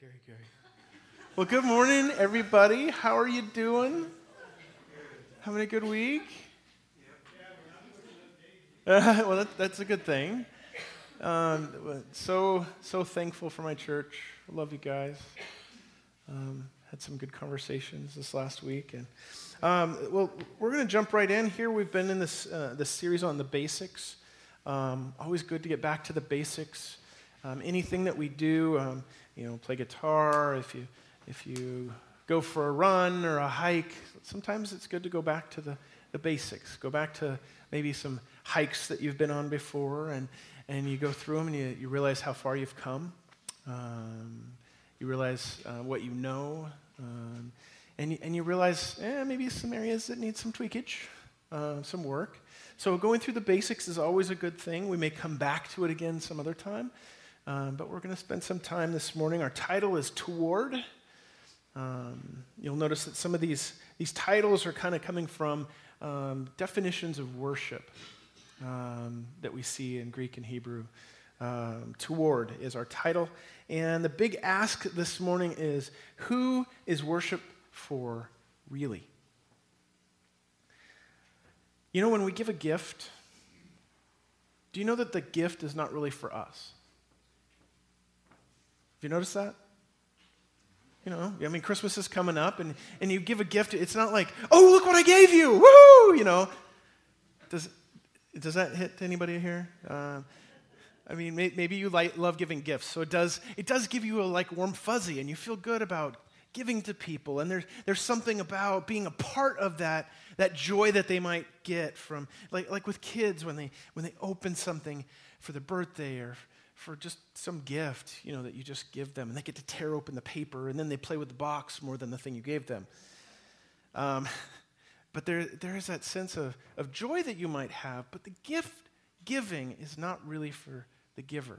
Gary. Well, good morning, everybody. How are you doing? Having a good week? Well, that's a good thing. So thankful for my church. I love you guys. Had some good conversations this last week, and we're going to jump right in here. We've been in this series on the basics. Always good to get back to the basics. Anything that we do, play guitar, if you go for a run or a hike, sometimes it's good to go back to the basics. Go back to maybe some hikes that you've been on before, and you go through them, and you realize how far you've come. You realize what you know, and you realize maybe some areas that need some tweakage, some work. So going through the basics is always a good thing. We may come back to it again some other time, but we're going to spend some time this morning. Our title is Toward. You'll notice that some of these titles are kind of coming from definitions of worship that we see in Greek and Hebrew. Toward is our title. And the big ask this morning is, who is worship for really? You know, when we give a gift, do you know that the gift is not really for us? Have you noticed that? You know, I mean, Christmas is coming up, and you give a gift. It's not like, oh, look what I gave you, woohoo, you know. Does that hit anybody here? Maybe you love giving gifts, so it does give you a warm fuzzy, and you feel good about giving to people, and there's something about being a part of that joy that they might get from, like with kids when they open something for their birthday or for just some gift, that you just give them, and they get to tear open the paper, and then they play with the box more than the thing you gave them. But there is that sense of joy that you might have, but the gift giving is not really for the giver.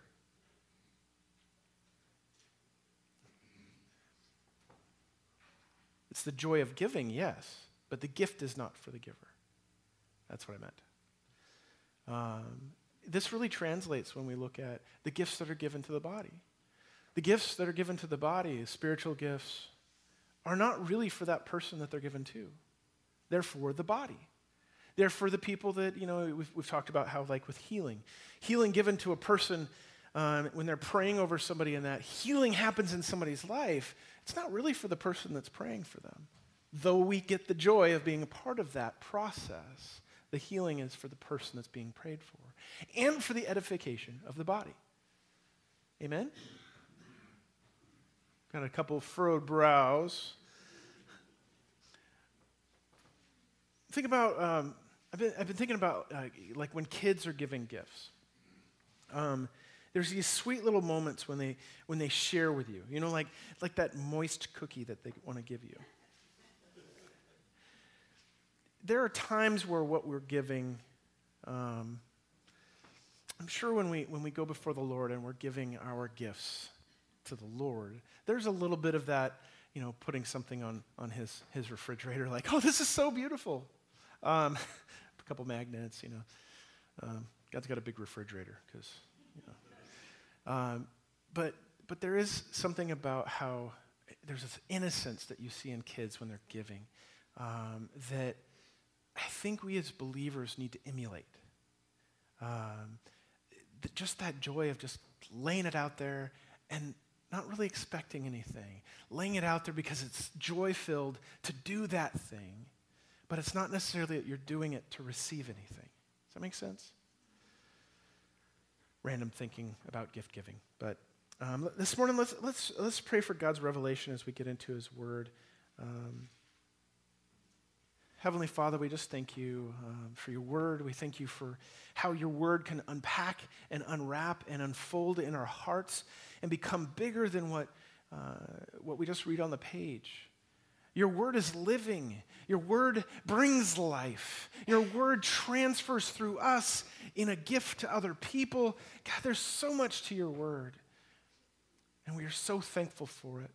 It's the joy of giving, yes, but the gift is not for the giver. That's what I meant. This really translates when we look at the gifts that are given to the body. The gifts that are given to the body, spiritual gifts, are not really for that person that they're given to. They're for the body. They're for the people that, we've talked about how, with healing. Healing given to a person when they're praying over somebody, and that healing happens in somebody's life, it's not really for the person that's praying for them. Though we get the joy of being a part of that process, the healing is for the person that's being prayed for and for the edification of the body. Amen? Got a couple furrowed brows. Think about, I've been thinking about when kids are giving gifts. There's these sweet little moments when they share with you, like that moist cookie that they want to give you. There are times where what we're giving, I'm sure when we go before the Lord and we're giving our gifts to the Lord, there's a little bit of that, putting something on his refrigerator, oh, this is so beautiful. A couple magnets, God's got a big refrigerator because. But there is something about how there's this innocence that you see in kids when they're giving that I think we as believers need to emulate. Just that joy of just laying it out there and not really expecting anything. Laying it out there because it's joy-filled to do that thing, but it's not necessarily that you're doing it to receive anything. Does that make sense? Random thinking about gift giving, but this morning let's pray for God's revelation as we get into His Word. Heavenly Father, we just thank you for your Word. We thank you for how your Word can unpack and unwrap and unfold in our hearts and become bigger than what we just read on the page. Your Word is living. Your Word brings life. Your Word transfers through us in a gift to other people. God, there's so much to your Word, and we are so thankful for it.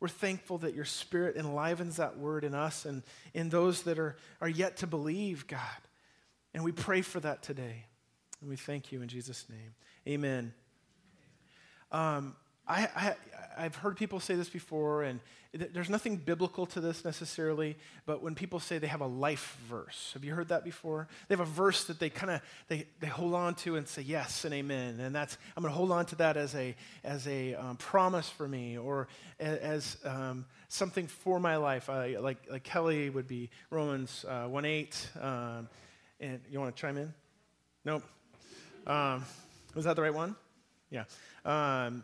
We're thankful that your Spirit enlivens that Word in us and in those that are yet to believe, God. And we pray for that today, and we thank you in Jesus' name. Amen. I've heard people say this before, and there's nothing biblical to this necessarily, but when people say they have a life verse, have you heard that before? They have a verse that they kind of, they hold on to and say yes and amen, and that's, I'm going to hold on to that as a promise for me, or as something for my life. Like Kelly would be Romans 1:8, and you want to chime in? Nope. Was that the right one? Yeah. And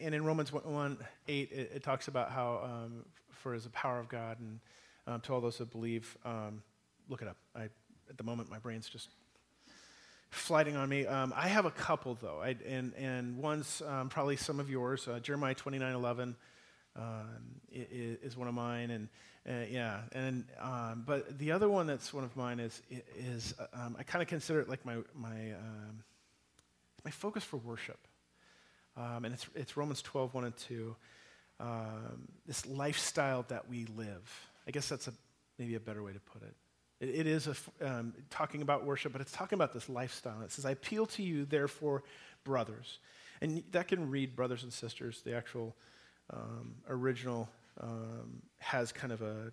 in Romans 1:8, it talks about how for is the power of God and to all those that believe. Look it up. At the moment, my brain's just flighting on me. I have a couple, though. And one's probably some of yours. Jeremiah 29:11 is one of mine. And yeah. But the other one that's one of mine is I kind of consider it like my focus for worship. And it's Romans 12:1-2, this lifestyle that we live. I guess that's maybe a better way to put it. It is talking about worship, but it's talking about this lifestyle. It says, I appeal to you, therefore, brothers. And that can read brothers and sisters. The actual original has kind of a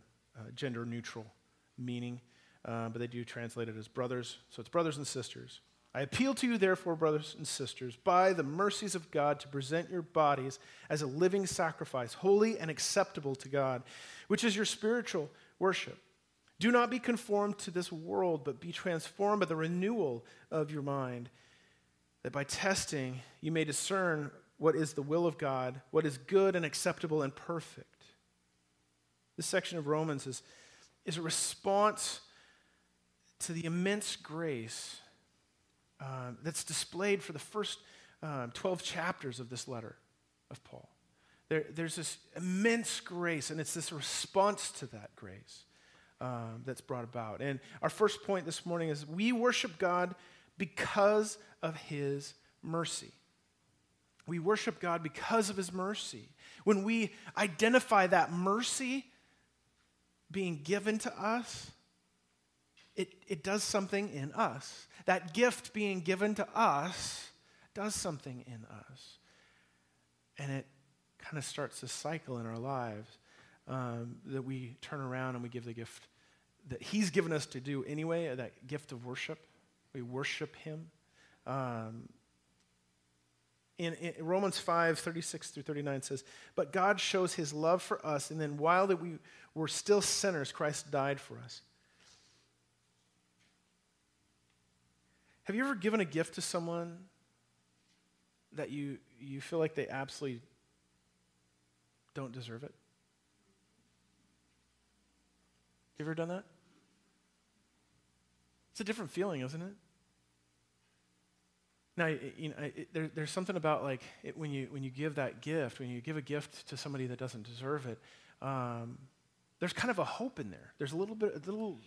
gender-neutral meaning, but they do translate it as brothers. So it's brothers and sisters. I appeal to you, therefore, brothers and sisters, by the mercies of God, to present your bodies as a living sacrifice, holy and acceptable to God, which is your spiritual worship. Do not be conformed to this world, but be transformed by the renewal of your mind, that by testing you may discern what is the will of God, what is good and acceptable and perfect. This section of Romans is a response to the immense grace that's displayed for the first 12 chapters of this letter of Paul. There's this immense grace, and it's this response to that grace that's brought about. And our first point this morning is we worship God because of his mercy. We worship God because of his mercy. When we identify that mercy being given to us, it does something in us. That gift being given to us does something in us. And it kind of starts this cycle in our lives that we turn around and we give the gift that he's given us to do anyway, that gift of worship. We worship him. In Romans 5:36-39 says, but God shows his love for us, and then while that we were still sinners, Christ died for us. Have you ever given a gift to someone that you feel like they absolutely don't deserve it? You ever done that? It's a different feeling, isn't it? Now, there's something about like it, when you give that gift, when you give a gift to somebody that doesn't deserve it, there's kind of a hope in there. There's a little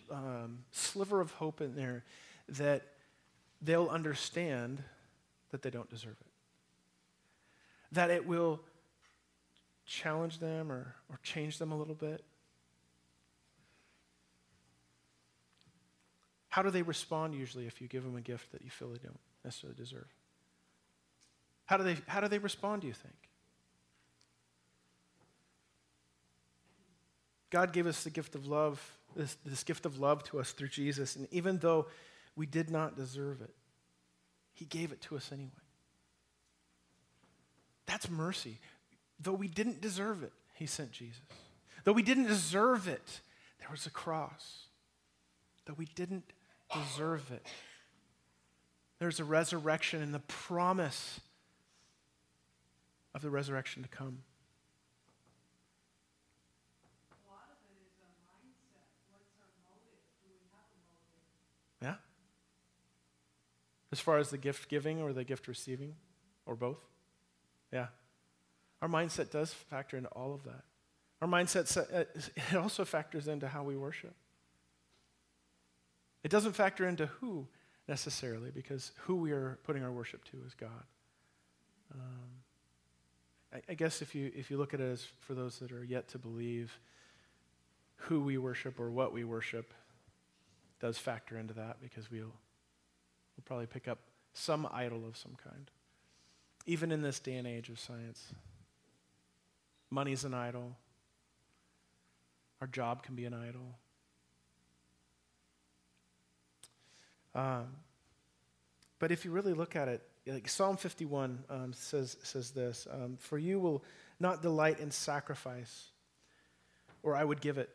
sliver of hope in there that they'll understand that they don't deserve it. That it will challenge them or change them a little bit. How do they respond usually if you give them a gift that you feel they don't necessarily deserve? How do they respond, do you think? God gave us the gift of love, this gift of love to us through Jesus, and even though we did not deserve it, he gave it to us anyway. That's mercy. Though we didn't deserve it, he sent Jesus. Though we didn't deserve it, there was a cross. Though we didn't deserve it, there's a resurrection and the promise of the resurrection to come. A lot of it is a mindset. What's our motive? Do we have a motive? Yeah. As far as the gift giving or the gift receiving, or both? Yeah. Our mindset does factor into all of that. Our mindset, it also factors into how we worship. It doesn't factor into who necessarily, because who we are putting our worship to is God. I guess if you look at it as for those that are yet to believe, who we worship or what we worship does factor into that, because we'll probably pick up some idol of some kind. Even in this day and age of science, Money's an idol. Our job can be an idol. But if you really look at it, like Psalm 51 says this, for you will not delight in sacrifice, or I would give it.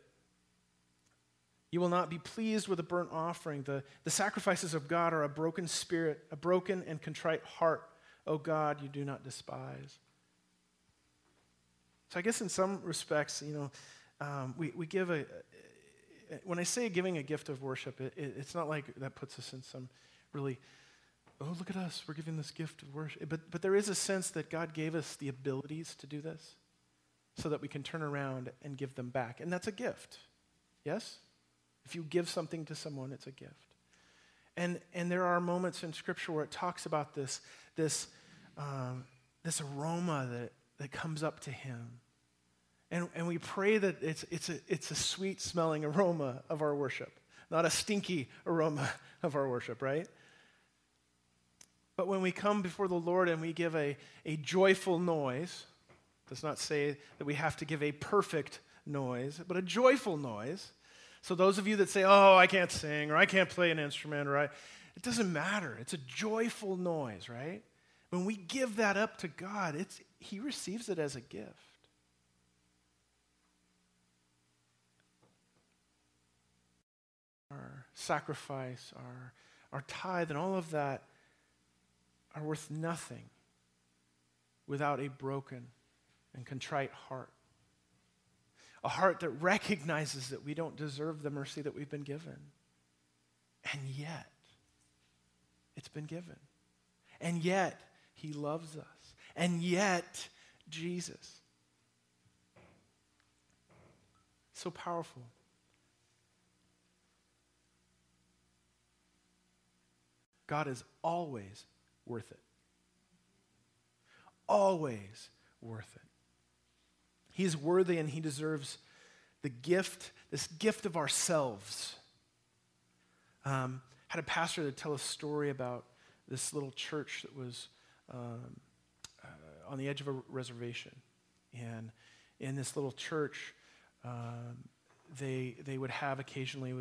You will not be pleased with a burnt offering. The sacrifices of God are a broken spirit, a broken and contrite heart. O God, you do not despise. So I guess in some respects, we give a, when I say giving a gift of worship, it's not like that puts us in some really, oh, look at us, we're giving this gift of worship. But there is a sense that God gave us the abilities to do this so that we can turn around and give them back. And that's a gift, yes? If you give something to someone, it's a gift. And there are moments in Scripture where it talks about this aroma that comes up to Him. And we pray that it's a sweet-smelling aroma of our worship, not a stinky aroma of our worship, right? But when we come before the Lord and we give a joyful noise, it does not say that we have to give a perfect noise, but a joyful noise. So those of you that say, oh, I can't sing, or I can't play an instrument, or it doesn't matter. It's a joyful noise, right? When we give that up to God, He receives it as a gift. Our sacrifice, our tithe, and all of that are worth nothing without a broken and contrite heart. A heart that recognizes that we don't deserve the mercy that we've been given. And yet, it's been given. And yet, He loves us. And yet, Jesus. So powerful. God is always worth it. Always worth it. He is worthy and He deserves the gift, this gift of ourselves. Had a pastor to tell a story about this little church that was on the edge of a reservation. And in this little church, they would have occasionally,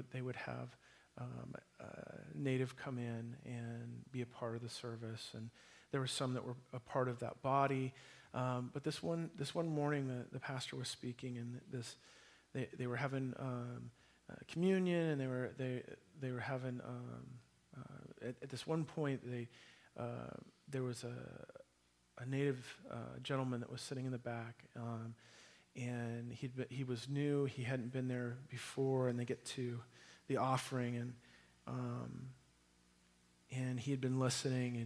native come in and be a part of the service. And there were some that were a part of that body. But this one morning, the pastor was speaking, and they were having communion, and they were having at this one point there was a native gentleman that was sitting in the back, and he was new, he hadn't been there before, and they get to the offering, and he had been listening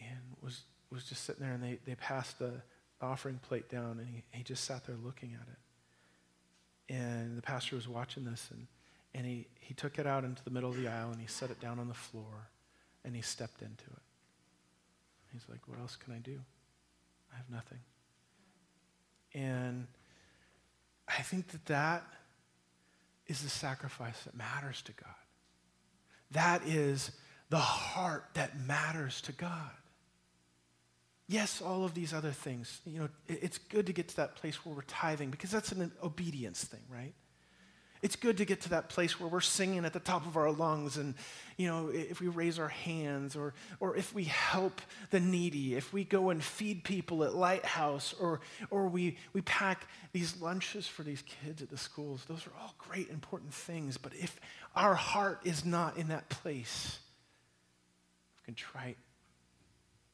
and was just sitting there, and they passed the offering plate down, and he just sat there looking at it. And the pastor was watching this, and he took it out into the middle of the aisle, and he set it down on the floor, and he stepped into it. He's like, what else can I do? I have nothing. And I think that is the sacrifice that matters to God. That is the heart that matters to God. Yes, all of these other things. It's good to get to that place where we're tithing because that's an obedience thing, right? It's good to get to that place where we're singing at the top of our lungs and, if we raise our hands or if we help the needy, if we go and feed people at Lighthouse or we pack these lunches for these kids at the schools. Those are all great, important things. But if our heart is not in that place of contrite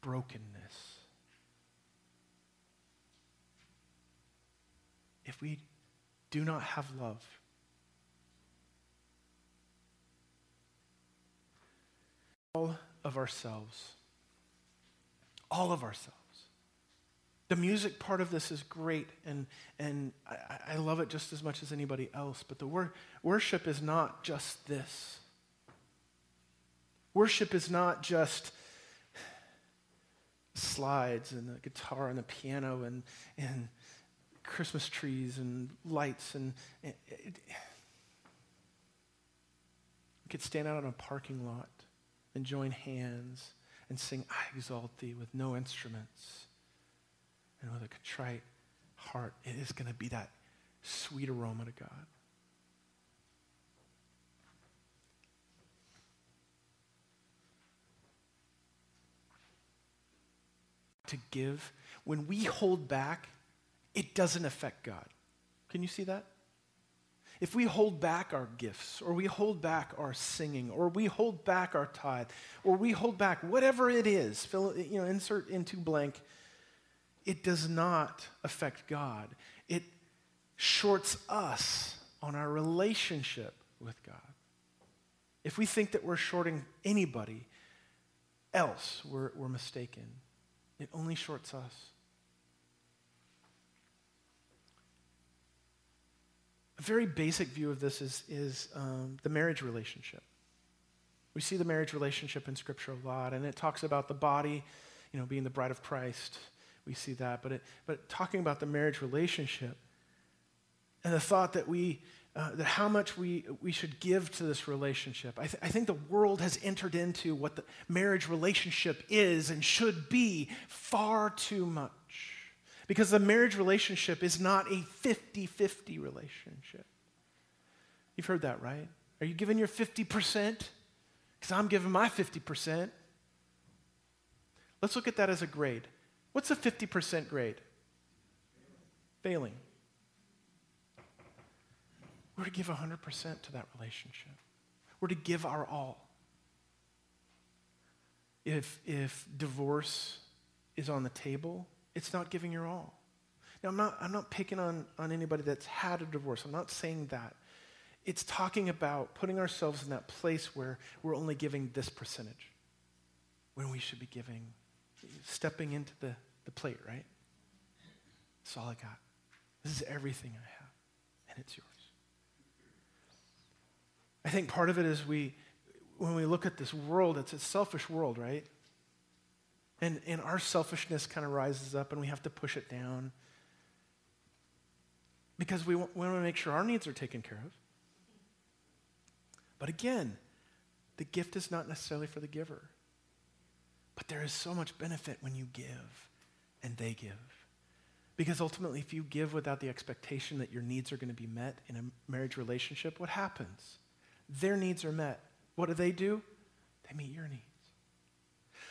brokenness, if we do not have love, all of ourselves. The music part of this is great, and I love it just as much as anybody else, but the worship is not just this. Worship is not just slides and the guitar and the piano and Christmas trees and lights and we could stand out on a parking lot and join hands and sing, I exalt thee, with no instruments and with a contrite heart, it is going to be that sweet aroma to God. To give, when we hold back, it doesn't affect God. Can you see that? If we hold back our gifts, or we hold back our singing, or we hold back our tithe, or we hold back whatever it is, fill, insert into blank, it does not affect God. It shorts us on our relationship with God. If we think that we're shorting anybody else, we're mistaken. It only shorts us. A very basic view of this is the marriage relationship. We see the marriage relationship in Scripture a lot, and it talks about the body, being the bride of Christ. We see that, but talking about the marriage relationship and the thought that that how much we should give to this relationship. I think the world has entered into what the marriage relationship is and should be far too much. Because the marriage relationship is not a 50-50 relationship. You've heard that, right? Are you giving your 50%? Because I'm giving my 50%. Let's look at that as a grade. What's a 50% grade? Failing. We're to give 100% to that relationship. We're to give our all. If divorce is on the table, it's not giving your all. Now, I'm not picking on anybody that's had a divorce. I'm not saying that. It's talking about putting ourselves in that place where we're only giving this percentage, when we should be giving, stepping into the plate, right? That's all I got. This is everything I have, and it's yours. I think part of it is when we look at this world, it's a selfish world, right? And our selfishness kind of rises up, and we have to push it down because we want to make sure our needs are taken care of. But again, the gift is not necessarily for the giver. But there is so much benefit when you give and they give. Because ultimately, if you give without the expectation that your needs are going to be met in a marriage relationship, what happens? Their needs are met. What do? They meet your needs.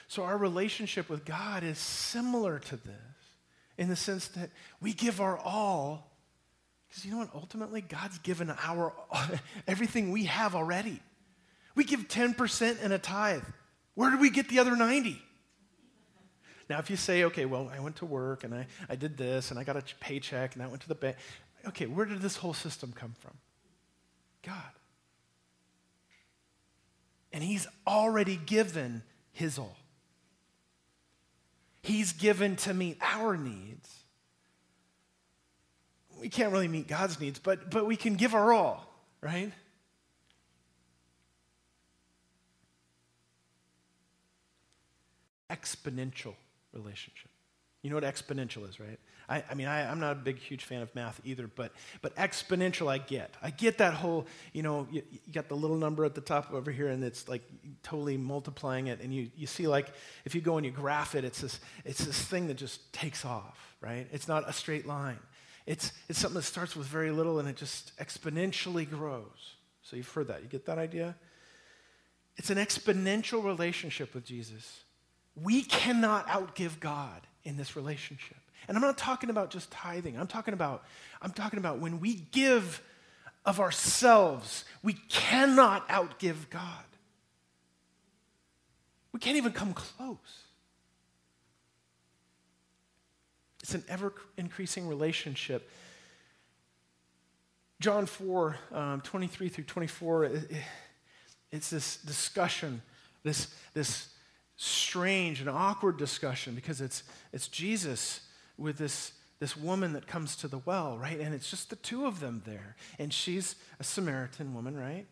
So our relationship with God is similar to this in the sense that we give our all because you know what? Ultimately, God's given our everything we have already. We give 10% in a tithe. Where do we get the other 90? Now, if you say, okay, well, I went to work and I did this and I got a paycheck and I went to the bank. Okay, where did this whole system come from? God. And he's already given his all. He's given to meet our needs. We can't really meet God's needs, but we can give our all, right? Exponential relationship. You know what exponential is, right? I'm not a huge fan of math either, but exponential I get. I get that whole, you got the little number at the top over here, and it's like totally multiplying it, and you see like if you go and you graph it, it's this thing that just takes off, right? It's not a straight line. It's something that starts with very little, and it just exponentially grows. So you've heard that. You get that idea? It's an exponential relationship with Jesus. We cannot outgive God in this relationship. And I'm not talking about just tithing. I'm talking about when we give of ourselves, we cannot outgive God. We can't even come close. It's an ever-increasing relationship. John 4, 23 through 24, it's this discussion, this strange and awkward discussion because it's Jesus with this woman that comes to the well, right? And it's just the two of them there. And she's a Samaritan woman, right?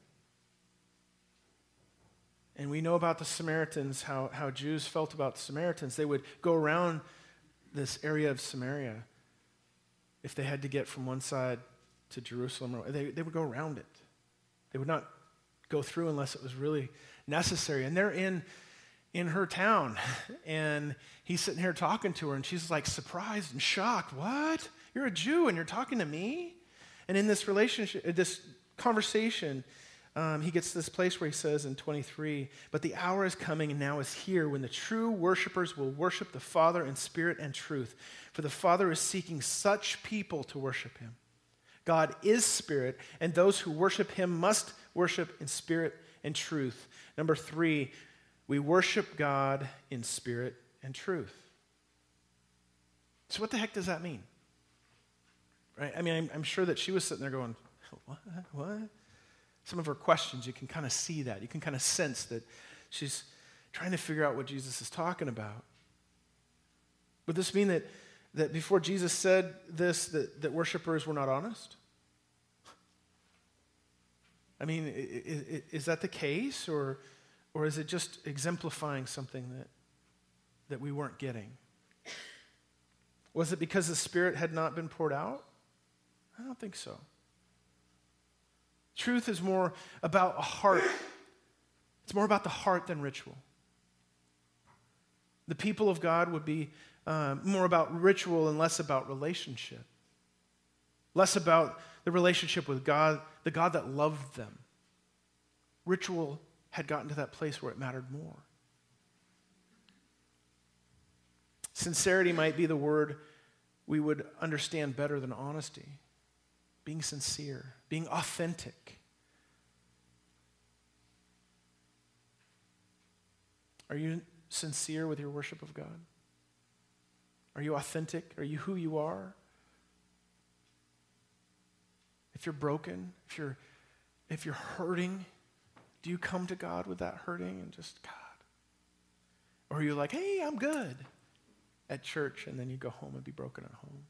And we know about the Samaritans, how Jews felt about Samaritans. They would go around this area of Samaria if they had to get from one side to Jerusalem. They would go around it. They would not go through unless it was really necessary. And they're in her town, and he's sitting here talking to her, and she's like surprised and shocked. What? You're a Jew and you're talking to me? And in this relationship, this conversation, he gets to this place where he says in 23, but the hour is coming and now is here when the true worshipers will worship the Father in spirit and truth. For the Father is seeking such people to worship him. God is spirit, and those who worship him must worship in spirit and truth. Number three, we worship God in spirit and truth. So what the heck does that mean? Right? I mean, I'm sure that she was sitting there going, what? Some of her questions, you can kind of see that. You can kind of sense that she's trying to figure out what Jesus is talking about. Would this mean that before Jesus said this, that worshipers were not honest? I mean, is that the case, or is it just exemplifying something that we weren't getting? Was it because the Spirit had not been poured out? I don't think so. Truth is more about a heart. It's more about the heart than ritual. The people of God would be more about ritual and less about relationship. Less about the relationship with God, the God that loved them. Ritual had gotten to that place where it mattered more. Sincerity might be the word we would understand better than honesty. Being sincere, being authentic. Are you sincere with your worship of God? Are you authentic? Are you who you are? If you're broken, if you're hurting, do you come to God with that hurting and just, God? Or are you like, hey, I'm good at church, and then you go home and be broken at home?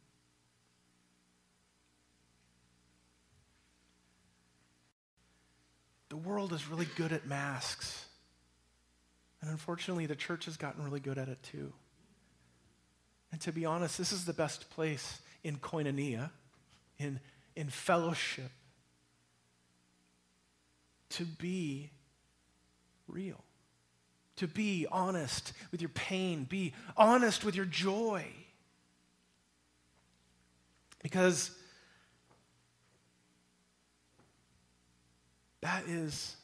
The world is really good at masks. And unfortunately, the church has gotten really good at it too. And to be honest, this is the best place in koinonia, in fellowship, to be real, to be honest with your pain, be honest with your joy. Because that is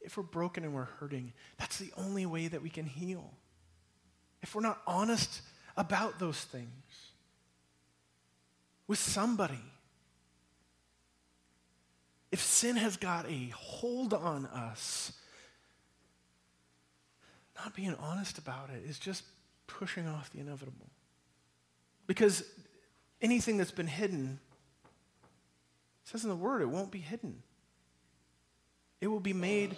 if we're broken and we're hurting, that's the only way that we can heal. If we're not honest about those things with somebody, if sin has got a hold on us, not being honest about it is just pushing off the inevitable. Because anything that's been hidden, it says in the Word, it won't be hidden. It will be made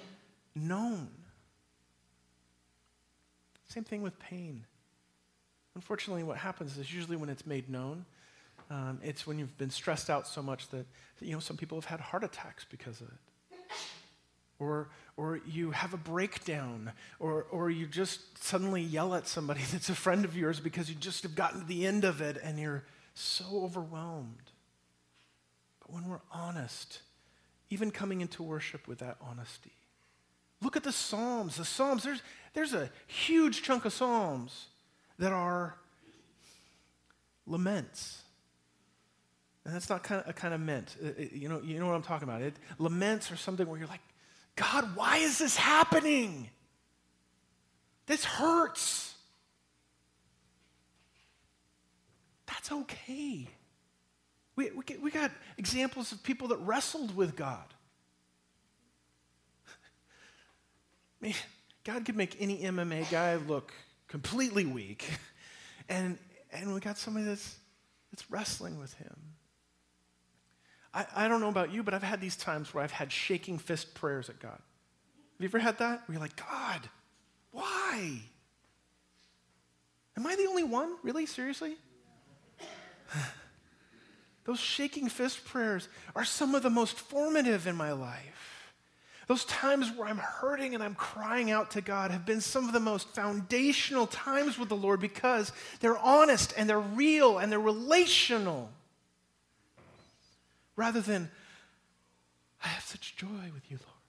known. Same thing with pain. Unfortunately, what happens is usually when it's made known, it's when you've been stressed out so much that, some people have had heart attacks because of it. Or you have a breakdown, or you just suddenly yell at somebody that's a friend of yours because you just have gotten to the end of it and you're so overwhelmed. But when we're honest, even coming into worship with that honesty, look at the Psalms. The Psalms, there's a huge chunk of Psalms that are laments. And that's not a kind of lament. You know what I'm talking about. Laments are something where you're like, God, why is this happening? This hurts. That's okay. We got examples of people that wrestled with God. Man, God could make any MMA guy look completely weak, and we got somebody that's wrestling with him. I don't know about you, but I've had these times where I've had shaking fist prayers at God. Have you ever had that? Where you're like, God, why? Am I the only one? Really? Seriously? Those shaking fist prayers are some of the most formative in my life. Those times where I'm hurting and I'm crying out to God have been some of the most foundational times with the Lord because they're honest and they're real and they're relational. Rather than, I have such joy with you, Lord.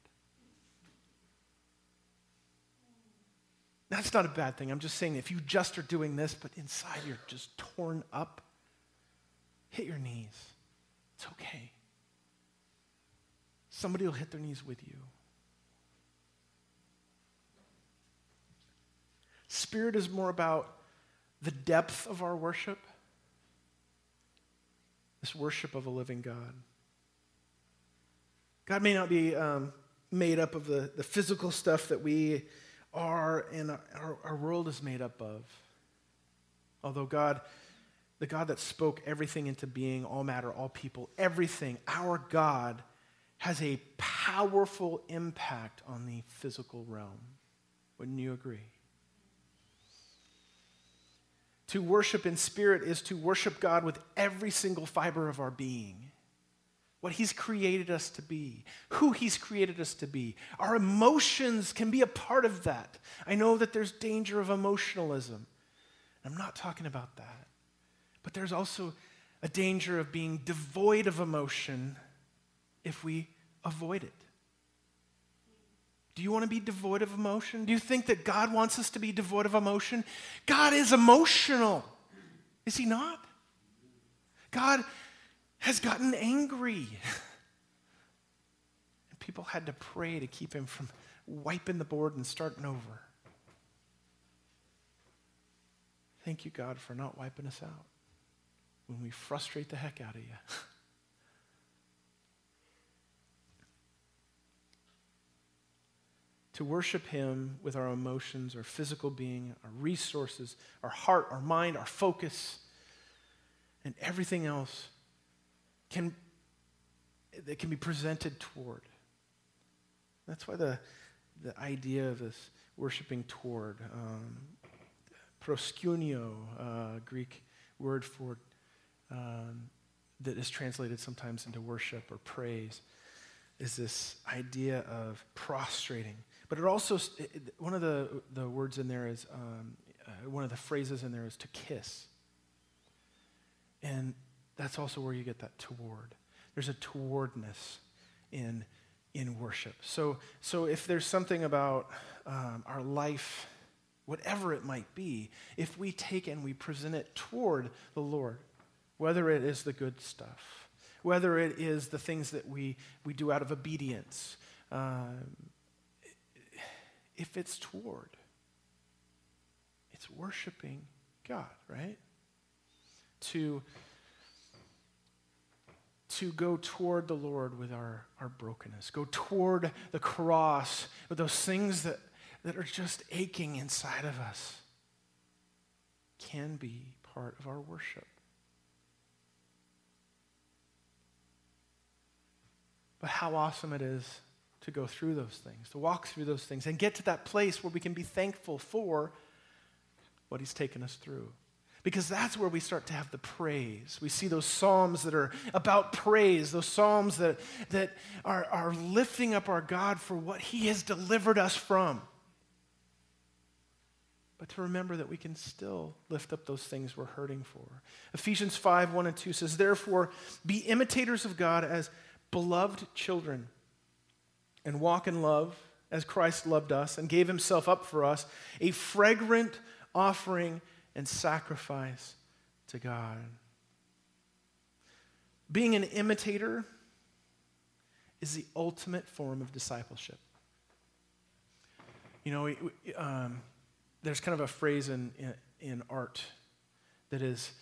That's not a bad thing. I'm just saying if you just are doing this, but inside you're just torn up, hit your knees. It's okay. Somebody will hit their knees with you. Spirit is more about the depth of our worship, this worship of a living God. God may not be made up of the physical stuff that we are and our world is made up of. Although God, the God that spoke everything into being, all matter, all people, everything, our God has a powerful impact on the physical realm. Wouldn't you agree? To worship in spirit is to worship God with every single fiber of our being. What he's created us to be, who he's created us to be. Our emotions can be a part of that. I know that there's danger of emotionalism. I'm not talking about that. But there's also a danger of being devoid of emotion if we avoid it. Do you want to be devoid of emotion? Do you think that God wants us to be devoid of emotion? God is emotional. Is he not? God has gotten angry. And people had to pray to keep him from wiping the board and starting over. Thank you, God, for not wiping us out when we frustrate the heck out of you. To worship him with our emotions, our physical being, our resources, our heart, our mind, our focus, and everything else that can be presented toward. That's why the idea of this worshiping toward, proskuneo, Greek word for that is translated sometimes into worship or praise, is this idea of prostrating. But it also, one of the words in there is, one of the phrases in there is to kiss. And that's also where you get that toward. There's a towardness in worship. So if there's something about our life, whatever it might be, if we take and we present it toward the Lord, whether it is the good stuff, whether it is the things that we do out of obedience, if it's toward, it's worshiping God, right? To go toward the Lord with our brokenness, go toward the cross with those things that are just aching inside of us can be part of our worship. But how awesome it is to go through those things, to walk through those things, and get to that place where we can be thankful for what he's taken us through. Because that's where we start to have the praise. We see those psalms that are about praise, those psalms that are lifting up our God for what he has delivered us from. But to remember that we can still lift up those things we're hurting for. Ephesians 5:1-2 says, "Therefore, be imitators of God as beloved children, and walk in love as Christ loved us and gave himself up for us, a fragrant offering and sacrifice to God." Being an imitator is the ultimate form of discipleship. You know, there's kind of a phrase in art that is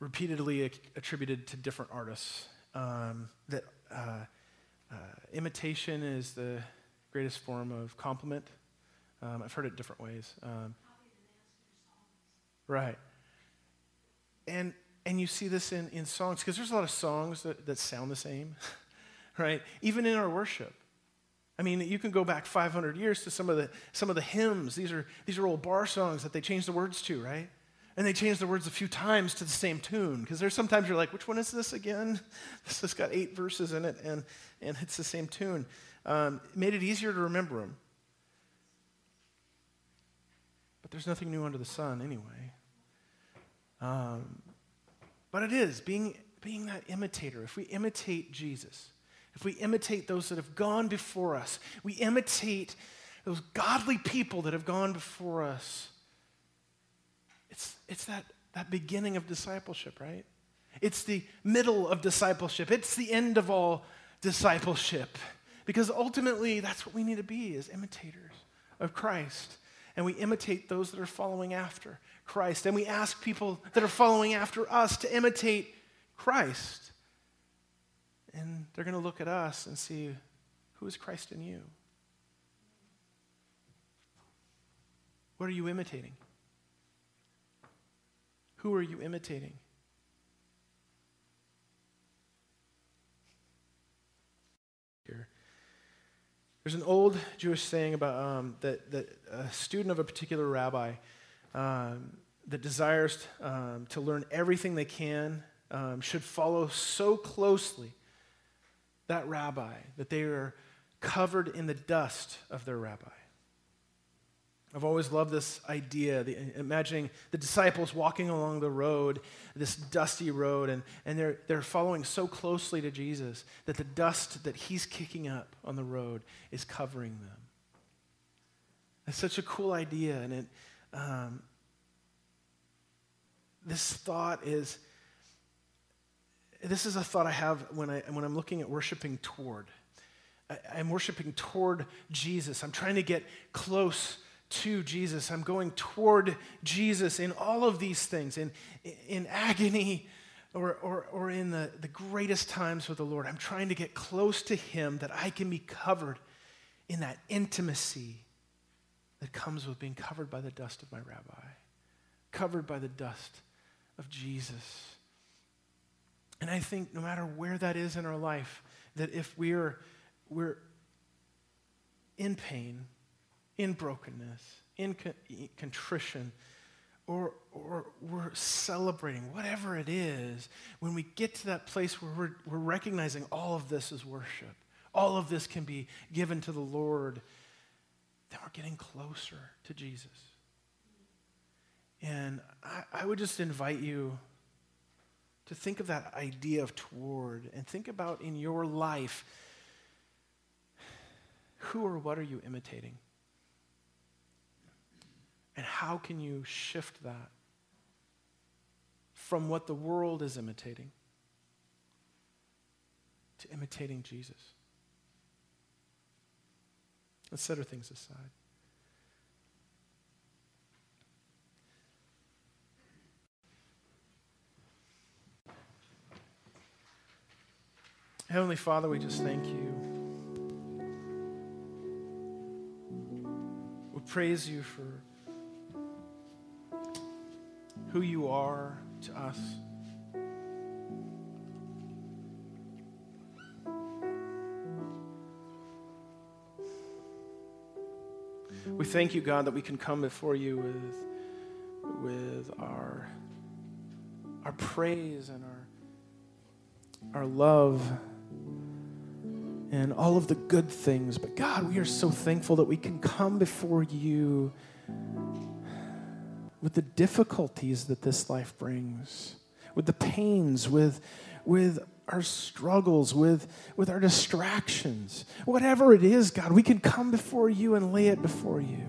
repeatedly attributed to different artists, imitation is the greatest form of compliment. I've heard it different ways. Right. And you see this in songs, because there's a lot of songs that sound the same, right? Even in our worship. I mean, you can go back 500 years to some of the hymns. These are old bar songs that they changed the words to, right? And they changed the words a few times to the same tune, because there's sometimes you're like, which one is this again? This has got 8 verses in it, and it's the same tune. It made it easier to remember them. But there's nothing new under the sun anyway. But it is, being that imitator. If we imitate Jesus, if we imitate those that have gone before us, we imitate those godly people that have gone before us. It's that beginning of discipleship, right? It's the middle of discipleship. It's the end of all discipleship. Because ultimately, that's what we need to be, is imitators of Christ. And we imitate those that are following after Christ. And we ask people that are following after us to imitate Christ. And they're going to look at us and see, who is Christ in you? What are you imitating? Who are you imitating? There's an old Jewish saying about that a student of a particular rabbi that desires to learn everything they can should follow so closely that rabbi that they are covered in the dust of their rabbi. I've always loved this idea, imagining the disciples walking along the road, this dusty road, and they're following so closely to Jesus that the dust that he's kicking up on the road is covering them. That's such a cool idea, and this is a thought I have when I'm looking at worshiping toward. I'm worshiping toward Jesus. I'm trying to get close to Jesus. I'm going toward Jesus in all of these things, in agony or in the greatest times with the Lord. I'm trying to get close to him that I can be covered in that intimacy that comes with being covered by the dust of my rabbi, covered by the dust of Jesus. And I think no matter where that is in our life, that if we're in pain, in brokenness, in contrition, or we're celebrating, whatever it is, when we get to that place where we're recognizing all of this is worship, all of this can be given to the Lord, then we're getting closer to Jesus. And I would just invite you to think of that idea of toward and think about in your life, who or what are you imitating? And how can you shift that from what the world is imitating to imitating Jesus? Let's set our things aside. Heavenly Father, we just thank you. We praise you for who you are to us. We thank you, God, that we can come before you with our praise and our love and all of the good things. But God, we are so thankful that we can come before you with the difficulties that this life brings, with the pains, with our struggles, with our distractions. Whatever it is, God, we can come before you and lay it before you.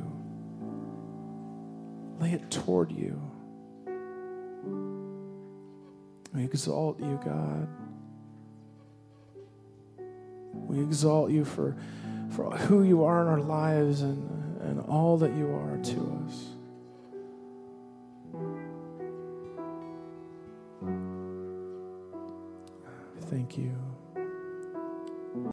Lay it toward you. We exalt you, God. We exalt you for who you are in our lives and all that you are to us. Thank you.